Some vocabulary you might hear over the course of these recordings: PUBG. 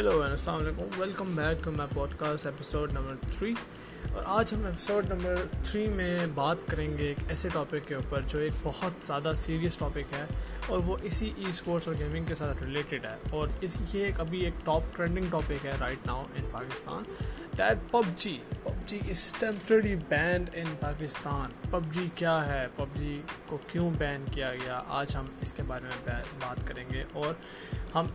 Hello السلام علیکم، welcome back to my podcast episode number 3۔ اور آج ہم ایپیسوڈ نمبر 3 میں بات کریں گے ایک ایسے ٹاپک کے اوپر جو ایک بہت زیادہ سیریس ٹاپک ہے، اور وہ اسی ای اسپورٹس اور گیمنگ کے ساتھ ریلیٹڈ ہے، اور یہ ابھی ایک ٹاپ ٹرینڈنگ ٹاپک ہے right now in Pakistan, that PUBG is temporary banned in Pakistan. PUBG کیا ہے، پب جی کو کیوں بین کیا گیا، آج ہم اس کے بارے میں بات کریں گے، اور ہم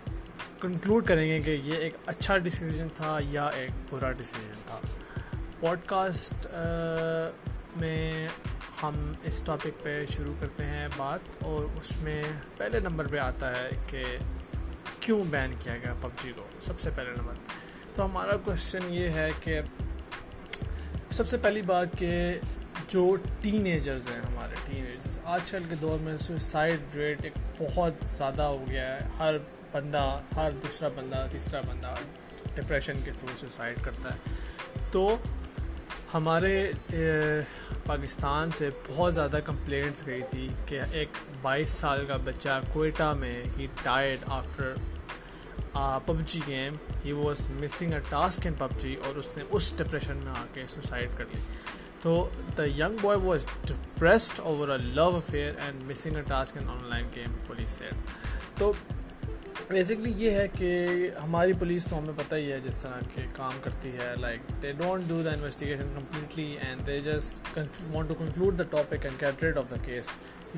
کنکلوڈ کریں گے کہ یہ ایک اچھا ڈیسیجن تھا یا ایک برا ڈیسیجن تھا۔ پوڈ کاسٹ میں ہم اس ٹاپک پہ شروع کرتے ہیں بات، اور اس میں پہلے نمبر پہ آتا ہے کہ کیوں بین کیا گیا پب جی کو سب سے پہلے نمبر پہ۔ تو ہمارا کوشچن یہ ہے کہ سب سے پہلی بات کہ جو ٹین ایجرز ہیں، ہمارے ٹین ایجرز آج کل کے دور میں سوسائڈ ریٹ ایک بہت زیادہ ہو گیا ہے، ہر دوسرا بندہ تیسرا بندہ ڈپریشن کے تھرو سوسائڈ کرتا ہے۔ تو ہمارے پاکستان سے بہت زیادہ کمپلینٹس گئی تھی کہ ایک 22 سال کا بچہ کوئٹہ میں he died after PUBG game, he was missing a task in PUBG, اور اس نے اس ڈپریشن میں آ کے سوسائڈ کر لی۔ تو the young boy was depressed over a love affair and missing a task in online game, police said. تو basically یہ ہے کہ ہماری پولیس تو ہمیں پتہ ہی ہے جس طرح کے کام کرتی ہے، like they don't do the investigation completely and they just want to conclude the topic and get rid of the case.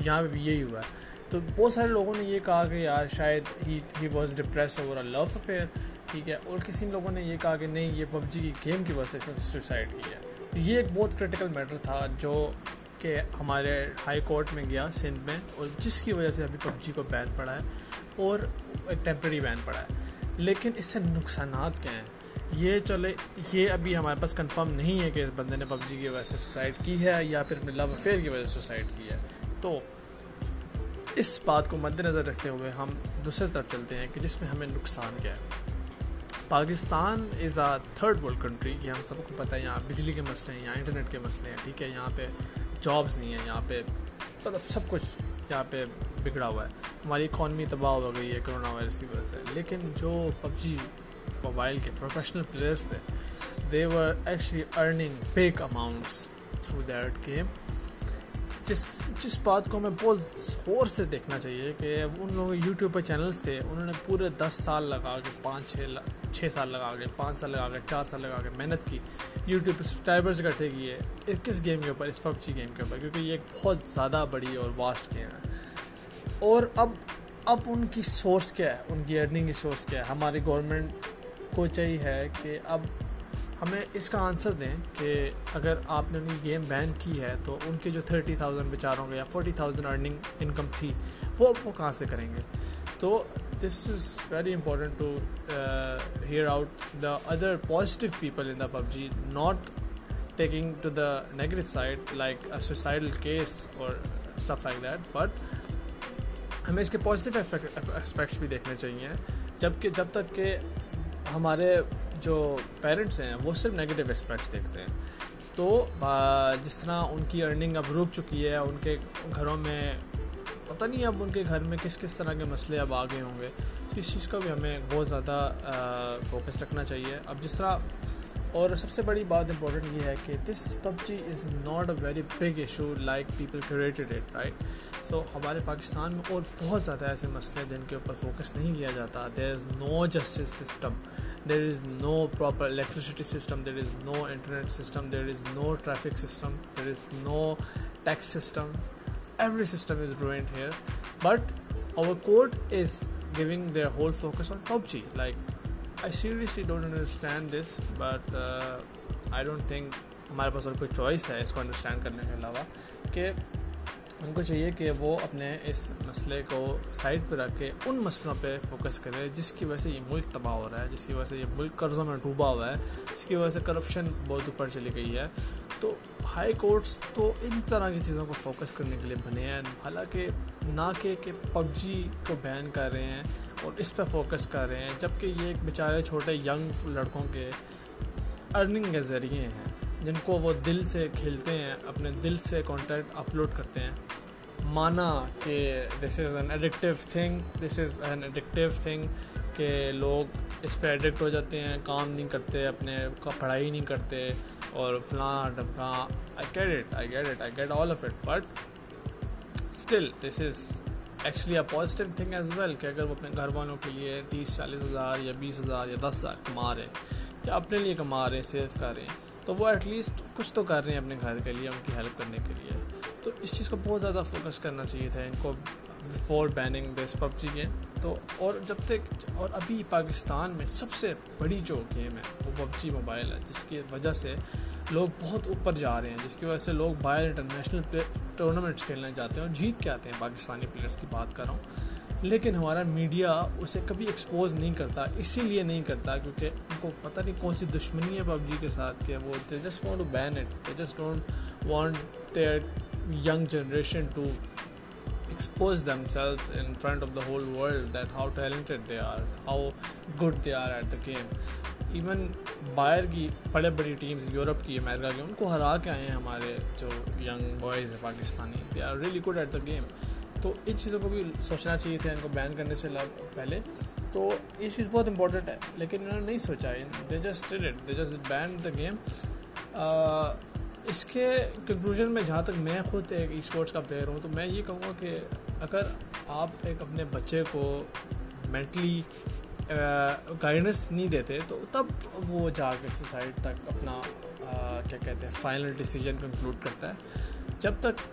یہاں پہ بھی یہی ہوا ہے۔ تو بہت سارے لوگوں نے یہ کہا کہ یار شاید he was depress over a love affair, ٹھیک ہے، اور کسی لوگوں نے یہ کہا کہ نہیں، یہ پب جی کی گیم کی وجہ سے سوسائڈ کی ہے۔ یہ ایک بہت کریٹیکل میٹر تھا جو کہ ہمارے ہائی کورٹ میں گیا سندھ میں، اور جس کی وجہ سے ابھی پب جی کو بین پڑا ہے اور ایک ٹیمپریری بین پڑا ہے۔ لیکن اس سے نقصانات کیا ہیں، یہ ابھی ہمارے پاس کنفرم نہیں ہے کہ اس بندے نے پب جی کی وجہ سے سوسائڈ کی ہے یا پھر لو افیئر کی وجہ سے سوسائڈ کی ہے۔ تو اس بات کو مد نظر رکھتے ہوئے ہم دوسری طرف چلتے ہیں کہ جس میں ہمیں نقصان کیا ہے۔ Pakistan is a third world country, یہ ہم سب کو پتہ ہے۔ یہاں بجلی کے مسئلے ہیں، یہاں انٹرنیٹ کے مسئلے ہیں، ٹھیک ہے، یہاں پہ جابز نہیں ہیں، یہاں پہ مطلب سب کچھ یہاں پہ بگڑا ہوا ہے، ہماری اکانومی تباہ ہو گئی ہے کرونا وائرس کی وجہ سے۔ لیکن جو پب جی موبائل کے پروفیشنل پلیئرس تھے، they were actually earning big amounts through that game, جس بات کو ہمیں بہت غور سے دیکھنا چاہیے کہ ان لوگوں کے یوٹیوب پہ چینلس تھے، انہوں نے پورے 10 سال لگا کے 5-6 سال لگا کے 5 سال لگا کے 4 سال لگا کے محنت کی، یوٹیوب پہ سبسکرائبرز اکٹھے کیے، کس گیم کے اوپر، اس پب جی گیم کے اوپر، کیونکہ یہ ایک بہت زیادہ بڑی اور واسٹ گیم ہے۔ اور اب ان کی سورس کیا ہے، ان کی ارننگ کی سورس کیا ہے؟ ہماری گورنمنٹ کو چاہیے ہے کہ اب ہمیں اس کا آنسر دیں کہ اگر آپ نے ان کی گیم بین کی ہے تو ان کے جو 30,000 بیچاروں کے یا 40,000 ارننگ انکم تھی، وہ کہاں سے کریں گے؟ تو this is very important to hear out the other positive people in the PUBG, not taking to the negative side like a suicidal case اور اسٹف لائک دیٹ، بٹ ہمیں اس کے پازیٹیو اسپیکٹس بھی دیکھنے چاہیے، جب تک کہ ہمارے جو پیرنٹس ہیں وہ صرف نیگیٹو اسپیکٹس دیکھتے ہیں۔ تو جس طرح ان کی ارننگ اب رک چکی ہے، ان کے گھروں میں پتہ نہیں اب ان کے گھر میں کس طرح کے مسئلے اب آگے ہوں گے، تو اس چیز کا بھی ہمیں بہت زیادہ فوکس رکھنا چاہیے اب جس طرح۔ اور سب سے بڑی بات امپورٹنٹ یہ ہے کہ this PUBG is not a very big issue like people created it, right? So ہمارے پاکستان میں اور بہت زیادہ ایسے مسئلے جن کے اوپر فوکس نہیں کیا جاتا۔ There is no justice system, there is no proper electricity system, there is no internet system, there is no traffic system, there is no tax system, every system is ruined here, but our court is giving their whole focus on PUBG. Like I seriously don't understand this, but I don't think ہمارے پاس اور کوئی choice ہے اس کو understand کرنے کے علاوہ، کہ ان کو چاہیے کہ وہ اپنے اس مسئلے کو سائڈ پہ رکھ کے ان مسئلوں پہ فوکس کرے جس کی وجہ سے یہ ملک تباہ ہو رہا ہے، جس کی وجہ سے یہ ملک قرضوں میں ڈوبا ہوا ہے، جس کی وجہ سے کرپشن بہت اوپر چلی گئی ہے۔ تو ہائی کورٹس تو ان طرح کی چیزوں کو فوکس کرنے کے لیے بنے ہیں، حالانکہ نہ کہ پب جی کو بین کر رہے ہیں اور اس پہ فوکس کر رہے ہیں، جبکہ یہ ایک بیچارے چھوٹے ینگ لڑکوں کے ارننگ کے ذریعے ہیں جن کو وہ دل سے کھیلتے ہیں، اپنے دل سے کانٹینٹ اپلوڈ کرتے ہیں۔ مانا کہ this is an addictive thing کہ لوگ اسپریڈکٹ ہو جاتے ہیں, کام نہیں کرتے, اپنے پڑھائی نہیں کرتے اور فلاں ڈبراں. I get all of it, but still this is actually a positive thing as well کہ اگر وہ اپنے گھر والوں کے لیے 30-40 ہزار یا 20 ہزار یا 10 ہزار کما رہے ہیں یا اپنے لیے کما رہے ہیں, سیو کر رہے ہیں, تو وہ ایٹ لیسٹ کچھ تو کر رہے ہیں اپنے گھر کے لیے, ان کی ہیلپ کرنے کے لیے. تو اس چیز کو بہت زیادہ فوکس کرنا چاہیے تھا ان کو before banning this PUBG game. تو اور جب تک, اور ابھی پاکستان میں سب سے بڑی جو گیم ہے وہ پب جی موبائل ہے, جس کی وجہ سے لوگ بہت اوپر جا رہے ہیں, جس کی وجہ سے لوگ باہر انٹرنیشنل ٹورنامنٹس کھیلنا چاہتے ہیں اور جیت کے آتے ہیں. پاکستانی پلیئرس کی بات کر رہا ہوں, لیکن ہمارا میڈیا اسے کبھی ایکسپوز نہیں کرتا, اسی لیے نہیں کرتا کیونکہ ان کو پتہ نہیں کون سی دشمنی ہے پب جی کے ساتھ کہ وہ they just want to ban it, they just don't want their young generation to expose themselves in front of the whole world that how talented they are, how good they are at the game. Even باہر کی بڑے بڑی teams Europe کی, امریکہ کی, ان کو ہرا کے آئے ہیں ہمارے جو ینگ بوائز ہیں Pakistani. They are really good at the game. تو ان چیزوں کو بھی سوچنا چاہیے تھا ان کو بین کرنے سے پہلے. تو یہ چیز بہت امپورٹنٹ ہے, لیکن انہوں نے نہیں سوچا. They just did it. They just banned the game. اس کے کنکلوژن میں جہاں تک میں خود ایک ای اسپورٹس کا پلیئر ہوں تو میں یہ کہوں گا کہ اگر آپ ایک اپنے بچے کو مینٹلی گائیڈنس نہیں دیتے تو تب وہ جا کے سوسائٹی تک اپنا کیا کہتے ہیں فائنل ڈیسیجن کنکلوڈ کرتا ہے. جب تک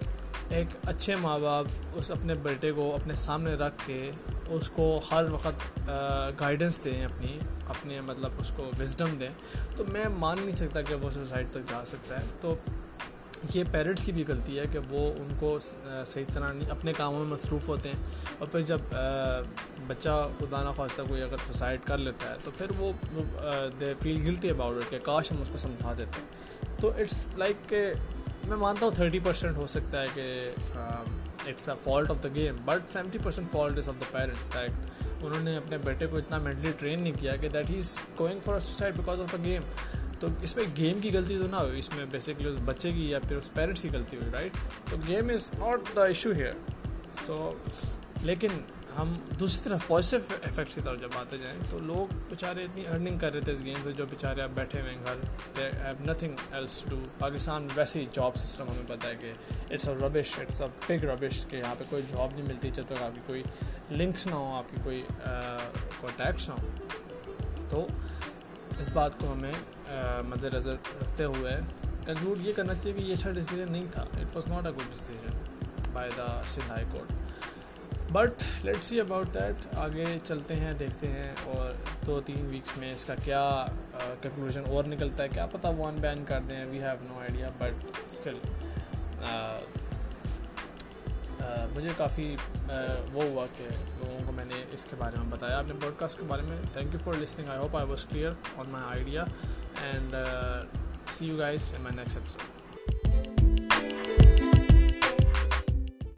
ایک اچھے ماں باپ اس اپنے بیٹے کو اپنے سامنے رکھ کے اس کو ہر وقت گائیڈنس دیں, اپنے مطلب اس کو وزڈم دیں, تو میں مان نہیں سکتا کہ وہ سوسائٹی تک جا سکتا ہے. تو یہ پیرنٹس کی بھی غلطی ہے کہ وہ ان کو صحیح طرح نہیں, اپنے کاموں میں مصروف ہوتے ہیں, اور پھر جب بچہ خدا نخواستہ کوئی اگر سوسائڈ کر لیتا ہے تو پھر وہ دے فیل گلٹی اباؤٹ اٹ کہ کاش ہم اس کو سمجھا دیتے. تو اٹس لائک کہ میں مانتا ہوں 30% ہو سکتا ہے کہ it's a fault of the game, but 70% fault is of the parents that انہوں نے اپنے بیٹے کو اتنا مینٹلی ٹرین نہیں کیا کہ that he is going for suicide because of a game. تو اس میں گیم کی غلطی تو نہ ہوئی, اس میں بیسیکلی اس بچے کی یا پھر اس پیرنٹس کی غلطی ہوئی, رائٹ. تو game is not the issue here. So لیکن ہم دوسری طرف پازیٹیو افیکٹس کی طرف جب آتے جائیں تو لوگ بیچارے اتنی ارننگ کر رہے تھے اس گیم سے, جو بیچارے اب بیٹھے ہوئے ہیں گھر, they have nothing else to. Pakistan ویسے ہی جاب سسٹم ہمیں پتہ ہے کہ اٹس اے ربش, اٹس اے بگ ربش کہ یہاں پہ کوئی جاب نہیں ملتی جب تک آپ کی کوئی لنکس نہ ہوں, آپ کی کوئی کانٹیکٹس نہ ہوں. تو اس بات کو ہمیں مد نظر رکھتے ہوئے کنکلوڈ یہ کرنا چاہیے کہ یہ اچھا ڈیسیجن نہیں تھا. It was not a good decision by the Sindh high court, but let see about that. آگے چلتے ہیں, دیکھتے ہیں اور 2-3 ویکس میں اس کا کیا کنکلوژن اور نکلتا ہے. کیا پتہ وہ ان بین کر دیں, we have no idea, but still مجھے کافی وہ ہوا کہ لوگوں کو میں نے اس کے بارے میں بتایا. آپ نے پوڈ کاسٹ کے بارے میں thank you for listening. I hope I was clear on my idea, and see you guys in my next episode.